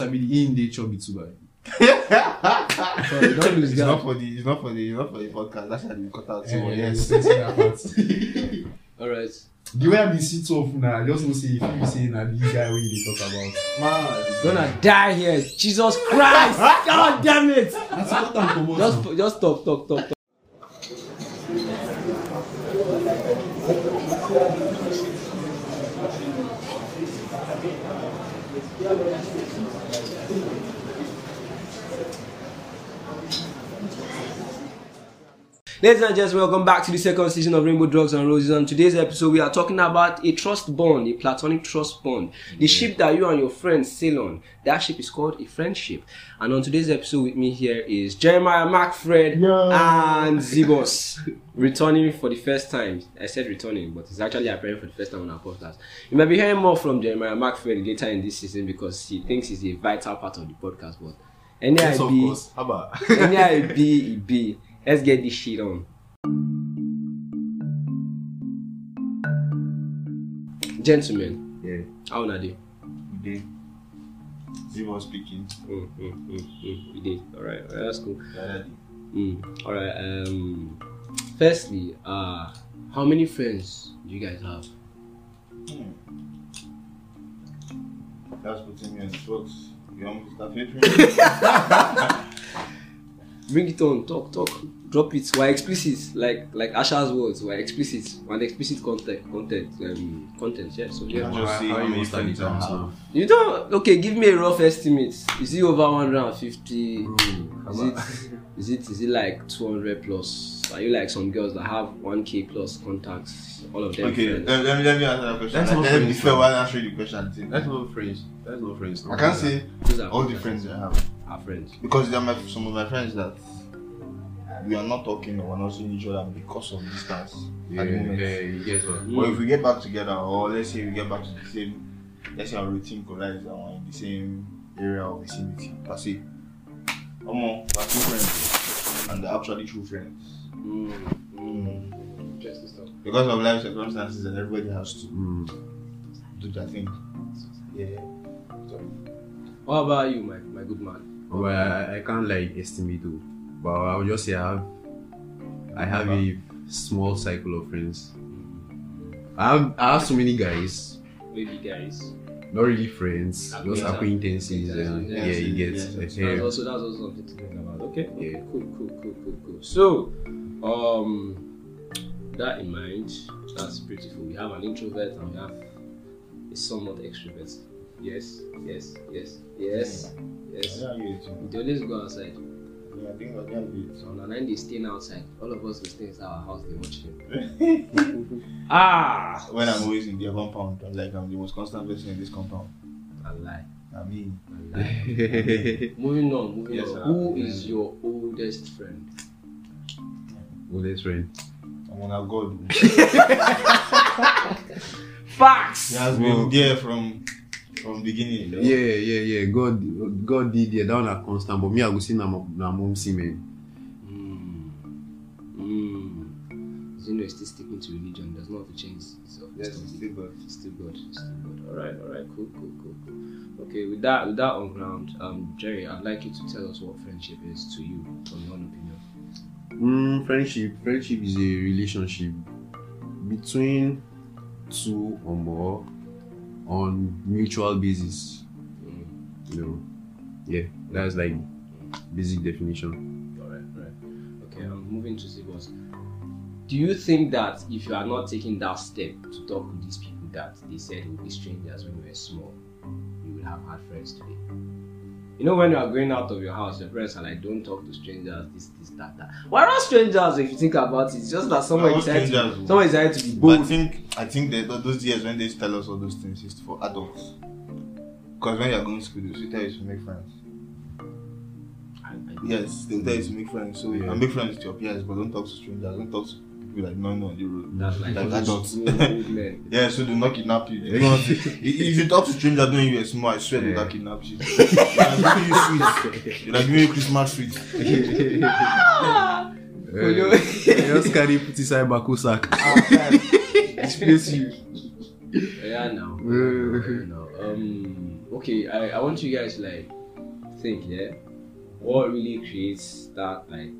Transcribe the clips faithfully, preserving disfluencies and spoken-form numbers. I mean, in the chubby too, man. Sorry, don't lose it's that. Not for the, it's not for the, it's not for the podcast. That should be cut out. So yeah, yes, yeah. All right. The way I be seen so often, I just don't see if you see that this guy when they talk about. Man, he's gonna die here. Jesus Christ! God damn it! That's what I'm promoting. Just, just talk, talk, talk, talk. Ladies and gents, welcome back to the second season of Rainbow Drugs and Roses. On today's episode, we are talking about a trust bond, a platonic trust bond. The ship that you and your friends sail on. That ship is called a friendship. And on today's episode with me here is Jeremiah McFred yeah. and ZBoss. Returning for the first time. I said returning, but it's actually appearing for the first time on our podcast. You might be hearing more from Jeremiah McFred later in this season because he thinks he's a vital part of the podcast. But N I B, yes, of course. How about N I B, E B. Let's get this shit on. Gentlemen. Yeah. How are they? We did. Zero speaking. Mm, mm, mm, mm. We did. Alright, right, that's cool. Yeah, mm. Alright, um firstly, uh how many friends do you guys have? Hmm. That's putting me on the box. You almost have it. Bring it on, talk, talk, drop it. We're explicit, like like Asha's words. We're explicit, we're explicit content, content, um, content. Yeah. So yeah. Well, I, how you stand so. You don't. Okay, give me a rough estimate. Is it over one hundred fifty? Bro, is it, is it is it like two hundred plus? Are you like some girls that have one K plus contacts? All of them. Okay, friends? let me let me answer that question. Let me before I answer the question. That's no friends. That's no friends. I can't say all the friends I have. Our friends, because there are my, some of my friends that we are not talking or we're not seeing each other because of distance yeah, at the moment. Yeah, you get what? But if we get back together, or let's say we get back to the same, let's say our routine collides and we're in the same area or vicinity, that's it. Come on, we're two friends and they're actually true friends. Mm. Mm. Interesting stuff. Because of life circumstances, and everybody has to mm. do their thing. Yeah. So, what about you, my, my good man? Well, I, I can't like estimate though, but I would just say I have, I have a small cycle of friends. I have, I have so many guys. Really guys. Not really friends, just acquaintances. And yeah, you get. That's also that's also something to think about. Okay. Yeah. Cool, cool, cool, cool, cool. So, um, that in mind, that's beautiful. We have an introvert and we have a somewhat extrovert. Yes, yes, yes, yes, yes. They always go outside. Yeah, I think I can do it. So on nine, they staying outside. All of us who stay in our house, they watch them. ah! When I'm always in their compound, I'm like, I'm the most constant person in this compound. I lie. I mean, I lie. Moving on, moving yes, on. Who yeah. is your oldest friend? Oldest friend? I'm on a god. Facts! He has been there from... From the beginning, you know? yeah, yeah, yeah. God, God did yeah. That one a constant, but me I go see na na mom see me. Hmm. Hmm. You know, it's still sticking to religion. There's no have to change itself. Yes, it's still God. Still God. Still God. All right, all right. Cool, cool, cool, cool. Okay, with that, with that on ground, um, Jerry, I'd like you to tell us what friendship is to you, from your own opinion. Hmm. Friendship, friendship is a relationship between two or more. On mutual basis, mm. you know, yeah, that's like basic definition. All right, all right. Okay, I'm moving to ZBoss. Do you think that if you are not taking that step to talk to these people that they said would be strangers when we were small, you would have had friends today? You know, when you are going out of your house, your friends are like, don't talk to strangers, this, this, that, that. Why not strangers if you think about it? It's just that someone decided to, someone decided to be bold. I think, I think that those years when they tell us all those things is for adults. Because when you are going to school, they tell you to make friends. I, I yes, they tell you to make friends. So yeah. And make friends with your peers, but don't talk to strangers, don't talk to people like no no on the road. That's like, like adults. yeah, so they not kidnap you. You know, if you talk to strangers doing you a small, I swear yeah. they not kidnap you. They're giving you sweets. They're giving you Christmas sweets. Just carry put inside Bako sack. Displace you. Yeah, I know. I know. Um, okay, I, I want you guys to like think, yeah? What really creates that, like,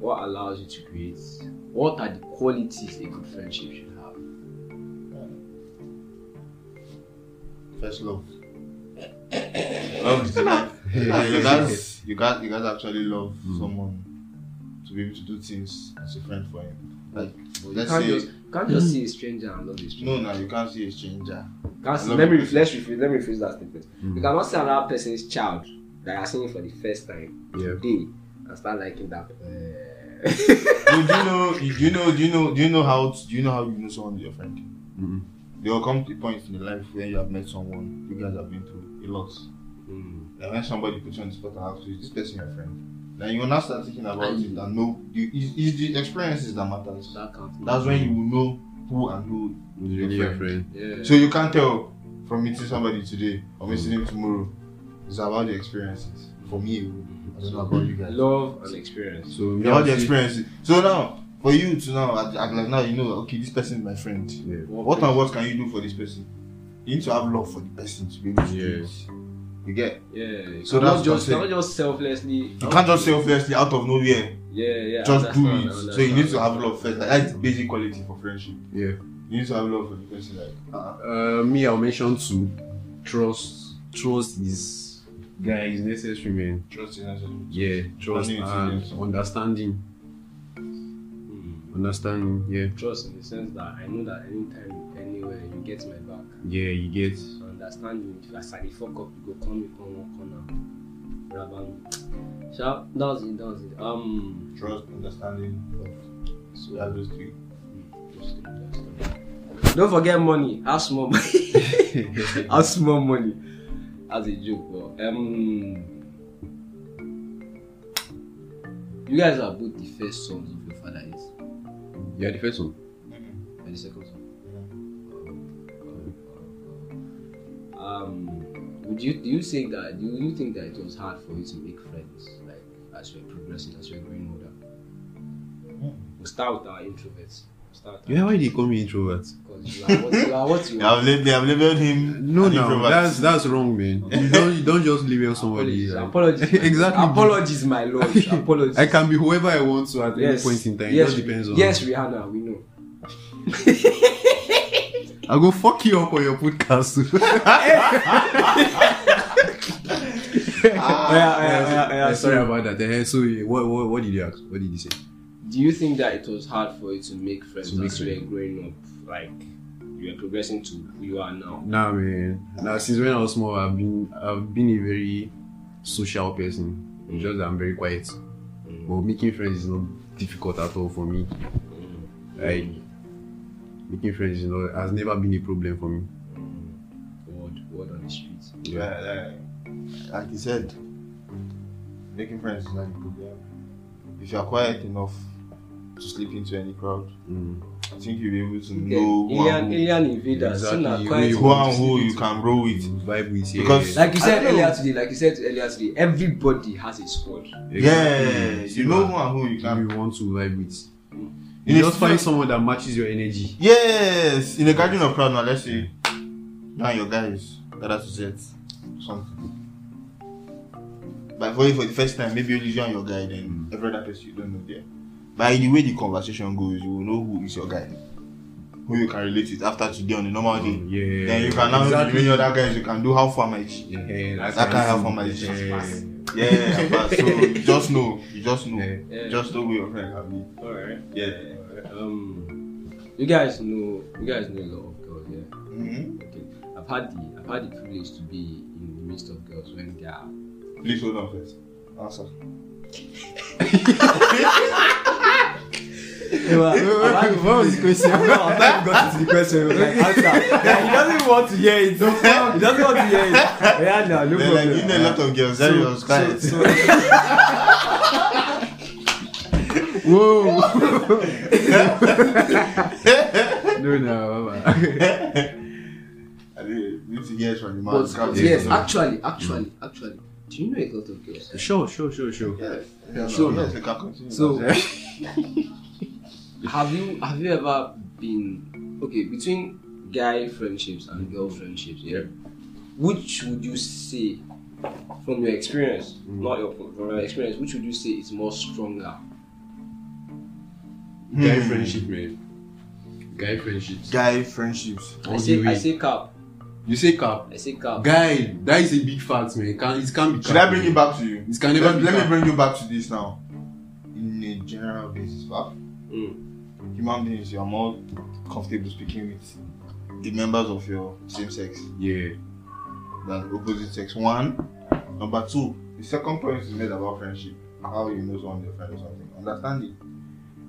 what allows you to create? What are the qualities a good friendship should have? First love. Love. you guys, you guys, you guys actually love mm. someone to be able to do things as a friend for him. Like, well, let's can't say, just, can't just mm. see a stranger and love a stranger. No, no, you can't see a stranger. Can't see, let me rephrase. Let's rephrase. Let me rephrase that statement. Mm. You cannot see another person's child that you're seeing for the first time yeah. today and start liking that. Uh... do, you know, do you know? Do you know? Do you know how? Do you know how you know someone is your friend? Mm-hmm. There will come to a point in your life when you have met someone you guys have been through a lot. Mm. And when somebody puts you on the spot and asks you, is this person your friend? Then you will not start thinking about and it and know the, it's, it's the experiences that matters. That counts. That's when you will know who and who is your really friend. friend. Yeah. So you can't tell from meeting somebody today or meeting mm. him tomorrow. It's about the experiences. For me, it would be about you guys. Love and experience. So about the experiences. So now, for you to now, act like now you know, okay, this person is my friend. Yeah. What and what can you do for this person? You need to have love for the person to be able to do this. You get? Yeah. So that's just not just selflessly. You can't just selflessly out of nowhere. Yeah, yeah. Just do it. So you need to have love first. Like, that's the basic quality for friendship. Yeah. You need to have love for the person. Like, uh, uh, me, I'll mention two. Trust. Trust is, guy, is necessary, man. Trust is necessary. Yeah. Trust and understanding. Understanding, yeah. Trust in the sense that I know that anytime, anywhere, you get my back. Yeah, you get. So understanding, if I say fuck up, you go call me from one corner. Rabam. So that was it, that was it. Um, trust, understanding, love. So that's those three. Just three. Don't forget money. Have small money. Have small money. As a joke, but um, you guys are both the first sons of your father is. You are the first one? Mm-hmm. You are the second one? Yeah. Um, would you, do you think that, do you think that it was hard for you to make friends, like, as you are progressing, as you are growing older? Yeah. We'll start with our introverts. We'll yeah, why do you call me introverts? Because you are what you are. What you are. I've, labeled, I've labeled him No, no, introvert. that's that's wrong, man. You don't, you don't just label somebody. Apologies. Like. Apologies exactly. Apologies, my lord. Apologies. I can be whoever I want to at yes. any point in time. Yes, it just depends on. Yes, Rihanna, we know. I'll go fuck you up on your podcast. ah, yeah, yeah, yeah, yeah, sorry so, about that. So, what, what, what did you ask? What did you say? Do you think that it was hard for you to make friends to make as you were growing up? Like, you were progressing to who you are now? Nah, man. Nah, since when I was small, I've been I've been a very social person. Mm. Just that I'm very quiet. Mm. But making friends is not difficult at all for me. Mm. Like, making friends is not, has never been a problem for me. Mm. Word, word on the streets. Yeah, yeah, like, like you said, making friends is not a problem. If you are quiet enough to slip into any crowd, mm. I think you'll be able to okay. know who alien, and who, alien invaders, exactly. quiet who, and who you can roll with, vibe with. Yeah. Because like you said earlier today, like you said earlier today, everybody has a squad. Exactly. Yeah, you know who and who you can you want to vibe with. You just find someone that matches your energy. Yes, in a gathering of crowd now, let's say now your guys that are to set something. But for you, for the first time, maybe only you and your guy, then mm. every other person you don't know there. But in the way the conversation goes, you will know who is your guy, who you can relate with after today on a normal day. Mm, yeah, then you can now exactly. know the other guys. You can do how far match. Yeah, that can how far match. Yeah, but so you just know, you just know, yeah. Yeah. just know who your friend have been. All right. Yeah. All right. Um, you guys know, you guys know a lot of girls, yeah. Mm-hmm. Okay. I've had the, I've had the privilege to be in the midst of girls when they are. Please hold on first. Answer. What was the question? I've not got to the question. Like, answer. Yeah, he doesn't want to hear it. Don't, he doesn't want to hear it. Yeah, no, no problem. Like, you know a lot of girls. That was quiet. So, so, whoa. No, no. I need to hear it from the man. Yes, actually, actually, actually. Do you know a lot of girls? Sure, sure, sure, sure. Yeah, yeah, sure. No, no. So, have you have you ever been okay between guy friendships and girl friendships, yeah, which would you say from your experience, mm. not your from your experience, which would you say is more stronger? Guy mm. friendship, man. Guy friendships. Guy friendships. I say, I say cap. You say cap. I say cap. Guy, that is a big fact, man. It can, it can be cap. Should I bring man. it back to you? It can never. Let, be let me bring you back to this now. In a general basis, fact. Mm. Human beings, you are more comfortable speaking with the members of your same sex. Yeah. Than opposite sex. One. Number two. The second point is made about friendship. How you know someone is your friend or something. Understand it.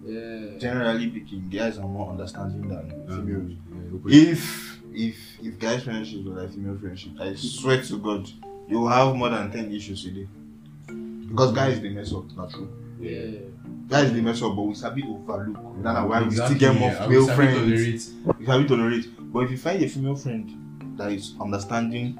Yeah. Generally speaking, guys are more understanding than females. Yeah, if if if guys' friendships were like female friendships, I swear to God, you will have more than ten issues a day. Because guys they mess up, not true. Yeah. Guys they mess up, but we sabi overlook. That's why we exactly, still get more yeah. male friends. We sabi tolerate. But if you find a female friend that is understanding,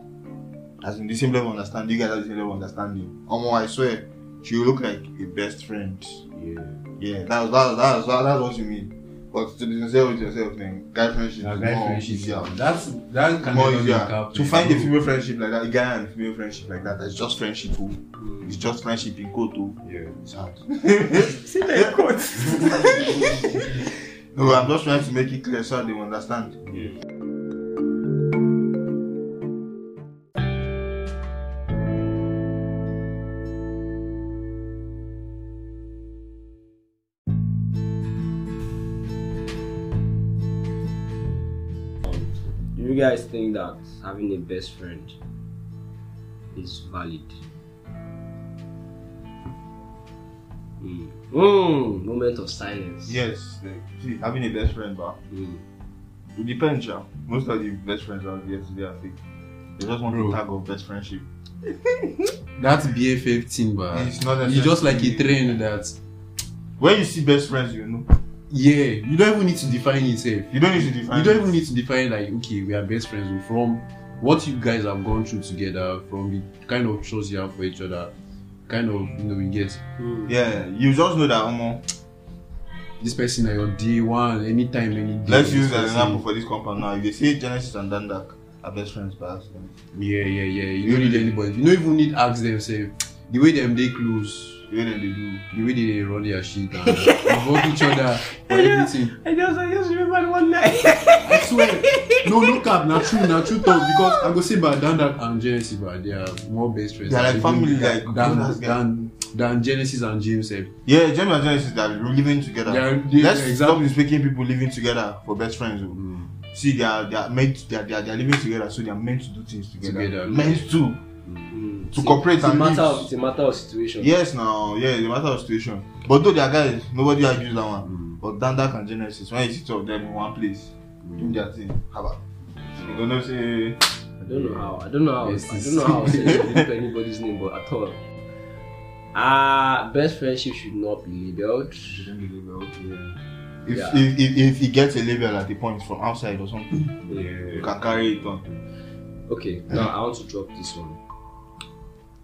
as in the same level understanding, you guys are the same level understanding. Omo, I swear, she will look like a best friend. Yeah. Yeah, that's that's that's that's what you mean. But to be sincere with yourself, then guy friendship yeah, is guy more friendship. easier. That's that can more easier up, to find a female friendship like that, a guy and a female friendship like that. It's just friendship too. Mm. It's just friendship in code too. Yeah, it's hard. See that code. No, I'm just trying to make it clear so they understand. Yeah. You guys think that having a best friend is valid? Mm. Mm. Moment of silence. Yes, like, see, having a best friend, but mm. it depends. Yeah. Most of the best friends are yesterday, I think. They just want Bro. to tag of best friendship. That's B F F thing, but it's not you just like a train that when you see best friends, you know. Yeah, you don't even need to define itself. You don't need to define. You don't even need to define like, okay, we are best friends. From what you guys have gone through together, from the kind of trust you have for each other, kind of you know you get. Yeah, you just know that um, this person at your day one, anytime, any day. Let's use an example for this compound now. If they say Genesis and Dandak are best friends by accident. Yeah, yeah, yeah. You don't need anybody. You don't even need to ask themselves. The way them they close. The way they do, the way they run their shit and involve each other for everything. I just, I just remember one night. I swear, no, no cap, not true, not true talk. Because I go say, but Dandak and Genesis, but they are more best friends. They are like family, like than, than, than Genesis and James. Eh? Yeah, James and Genesis, they are living together. They are, they, Let's exactly. stop speaking people living together for best friends. Oh. Mm. See, they are, they are meant, they are, they are living together, so they are meant to do things together. together meant to. Mm. To cooperate and matter of, it's a matter of situation. Yes, now, yeah, it's a matter of situation. But though they are guys, nobody argues that one. Mm. But Dandak and Genesis, when you see two of them in one place, mm. doing their thing, how about? You gonna say? I don't know how. I don't know how. Yes, I don't know how. I don't know anybody's name, but at all. Ah, uh, best friendship should not be labeled. Shouldn't be labeled. Yeah. If, yeah. if if if it gets a label at the point from outside or something, yeah. you can carry it on. Okay, now I want to drop this one.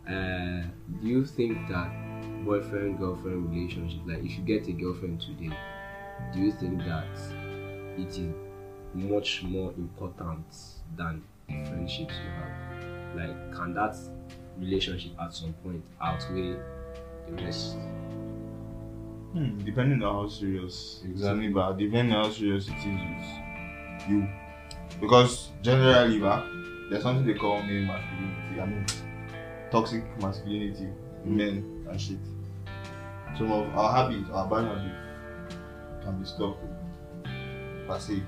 Uh, do you think that boyfriend girlfriend relationship, like if you get a girlfriend today, do you think that it is much more important than the friendships you have? Like, can that relationship at some point outweigh the rest? Hmm, depending on how serious, exactly, but depending on how serious it is with you, because generally, but there's something they call male masculinity. I mean. Toxic masculinity, mm-hmm. men and shit. Some of our habits, our bad habits, can be stopped per se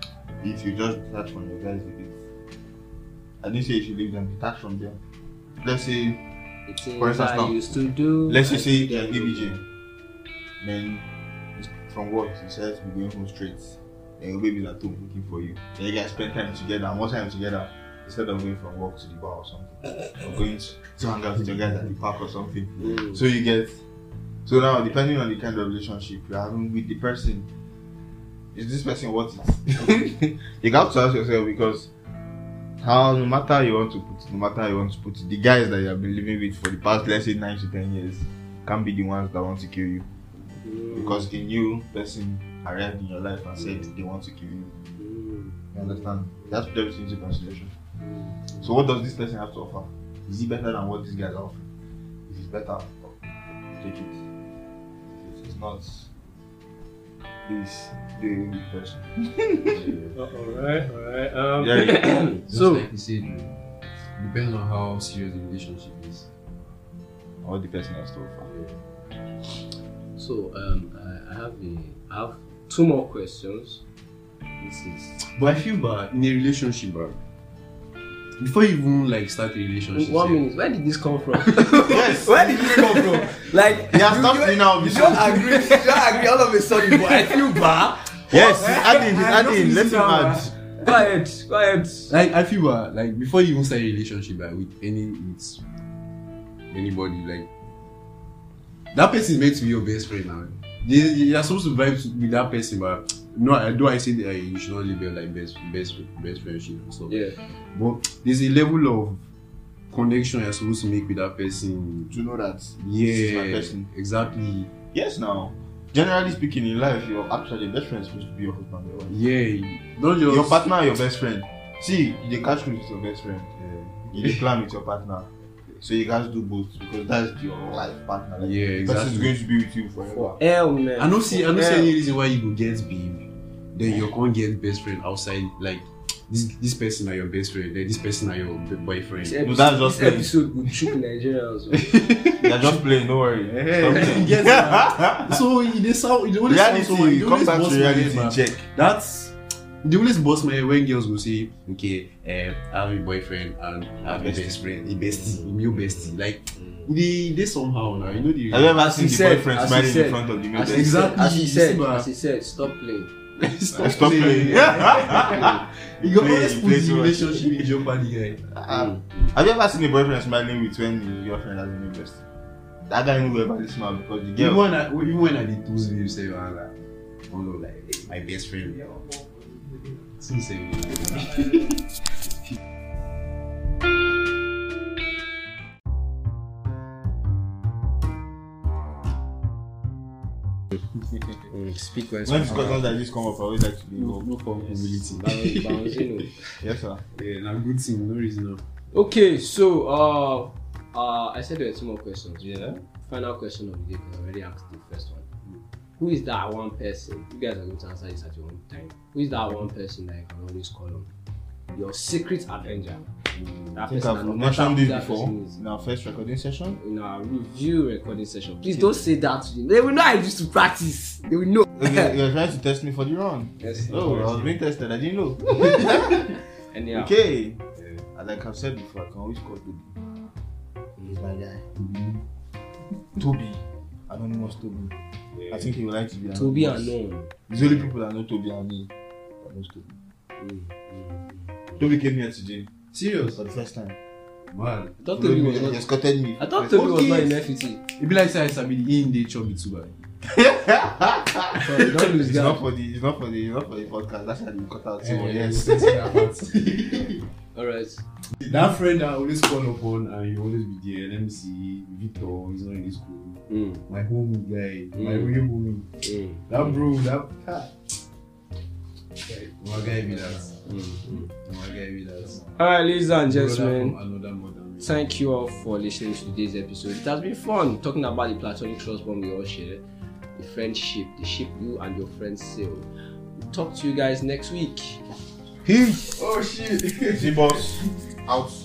if you just detach from your guys a bit. I didn't say you should leave them, detach from them. Let's say, it's for instance, now, used to do, let's just say they are A B J. Men from work, he says, we're going home straight, and your baby's at home looking for you. Then you guys spend time together, and more time together. Instead of going from work to the bar or something, or going to, to hang out with your guys at the park or something. Mm. So you get, so now depending on the kind of relationship you're having with the person, is this person worth it? You have to ask yourself, because how, no matter you want to put, no matter you want to put, the guys that you have been living with for the past, let's say nine to ten years, can be the ones that want to kill you, mm. because a new person arrived in your life and said mm. they want to kill you. Mm. You understand? You have to take into consideration. So what does this person have to offer? Is it better than what these guys are offering? If it's better, take it. If it's not, please deal with the person. uh, alright, alright. Um, yeah, yeah. Just so, like you said, depends on how serious the relationship is. Or the person has to offer. Yeah. So um, I have a, I have two more questions. This is. But I feel bad in a relationship, bro. Before you even like start a relationship. One minute. Say, where did this come from? Yes. Where did this come from? Like yeah, you, stop you, now, you don't agree. You don't agree all of a sudden. But I feel bad. Yes. Add in. Add in. Let me add. Quiet. Quiet. Like I feel bad. Like before you even start a relationship, like, with any with anybody, like that person is meant to be your best friend now. You, you are supposed to vibe with that person, but. No, I do. I say that you should not live your like best, best, best friendship and stuff. Yeah. But there's a level of connection you're supposed to make with that person. To know that. Yeah. This is my person. Exactly. Yes. Now, generally speaking, in life, your actually best friend is supposed to be your husband. Your wife. Yeah. Don't just... Your partner, your best friend. See, you catch cruise with your best friend. Yeah. You plan with your partner. So you guys do both because that's your life partner. Like, yeah, exactly. That's going to be with you forever. Hell, man. I don't see. I don't see any reason why you go get baby. Then you can't get best friend outside, like this this person are your best friend, then this person are your boyfriend. Episode, no, that's just this episode would shoot Nigeria as well. They're just playing, no worry. Yes, so they sound the only reality, sound so you come back to reality my, check. That's the only boss man when girls will say, okay, uh, I have a boyfriend and I have a best friend, a bestie, a new bestie. Like they they somehow now, you know the I've never seen the said, boyfriend married in front of the new bestie. Exactly as he said, as he said, stop playing. Stop, Stop playing. playing. Yeah. You can always put this relationship in jeopardy, guy. Have you ever seen a boyfriend smiling with when the girlfriend has been invested? That guy knew about this smile because the girl. Even when I did two, you say, "Oh no, like my best friend." Sincerely. Speak well. When discussions like this come up, I always like to be involved. No probability. Yes, sir. Yeah, now good thing, no reason. Okay, so uh, uh, I said there were two more questions. Yeah. Final question of the day because I already asked the first one. Mm. Who is that one person? You guys are going to answer this at your own time. Who is that one person that you can always call on? Your secret avenger. Mm. I think I've mentioned this before in our first recording session. In our review recording session. Please don't say that to them. They will know I used to practice. They will know. You're trying to test me for the run. Yes. Oh, I was being tested. I didn't know. Anyhow. Okay. Yeah. Like I've said before, I can always call Toby. He's my guy. Mm-hmm. Toby. Anonymous Toby. Yeah. I think he would like to be anonymous. Toby unknown. There's only people that know Toby and me. That knows Toby. Mm-hmm. Toby came here today. Serious? For the first time. Man. I thought Toby was not... He escorted me. I thought Toby was not in F E T. It'd be like saying it's a bit in the chubby too, man. Don't lose it's, not for the, it's not for the, it's not for the podcast. That's how you cut out. Hey, yes. All right. That friend I always call upon and he always be there. Let me see. Victor, he's not in his school. Mm. My homie guy, mm. my real homie. Mm. That bro, that cat. My guy be that. Mm-hmm. Mm-hmm. Alright, ladies and gentlemen, thank you all for listening to today's episode. It has been fun talking about the platonic trust bond we all share, the friendship, the ship you and your friends sail. We'll talk to you guys next week. Peace. Oh shit. ZBoss out.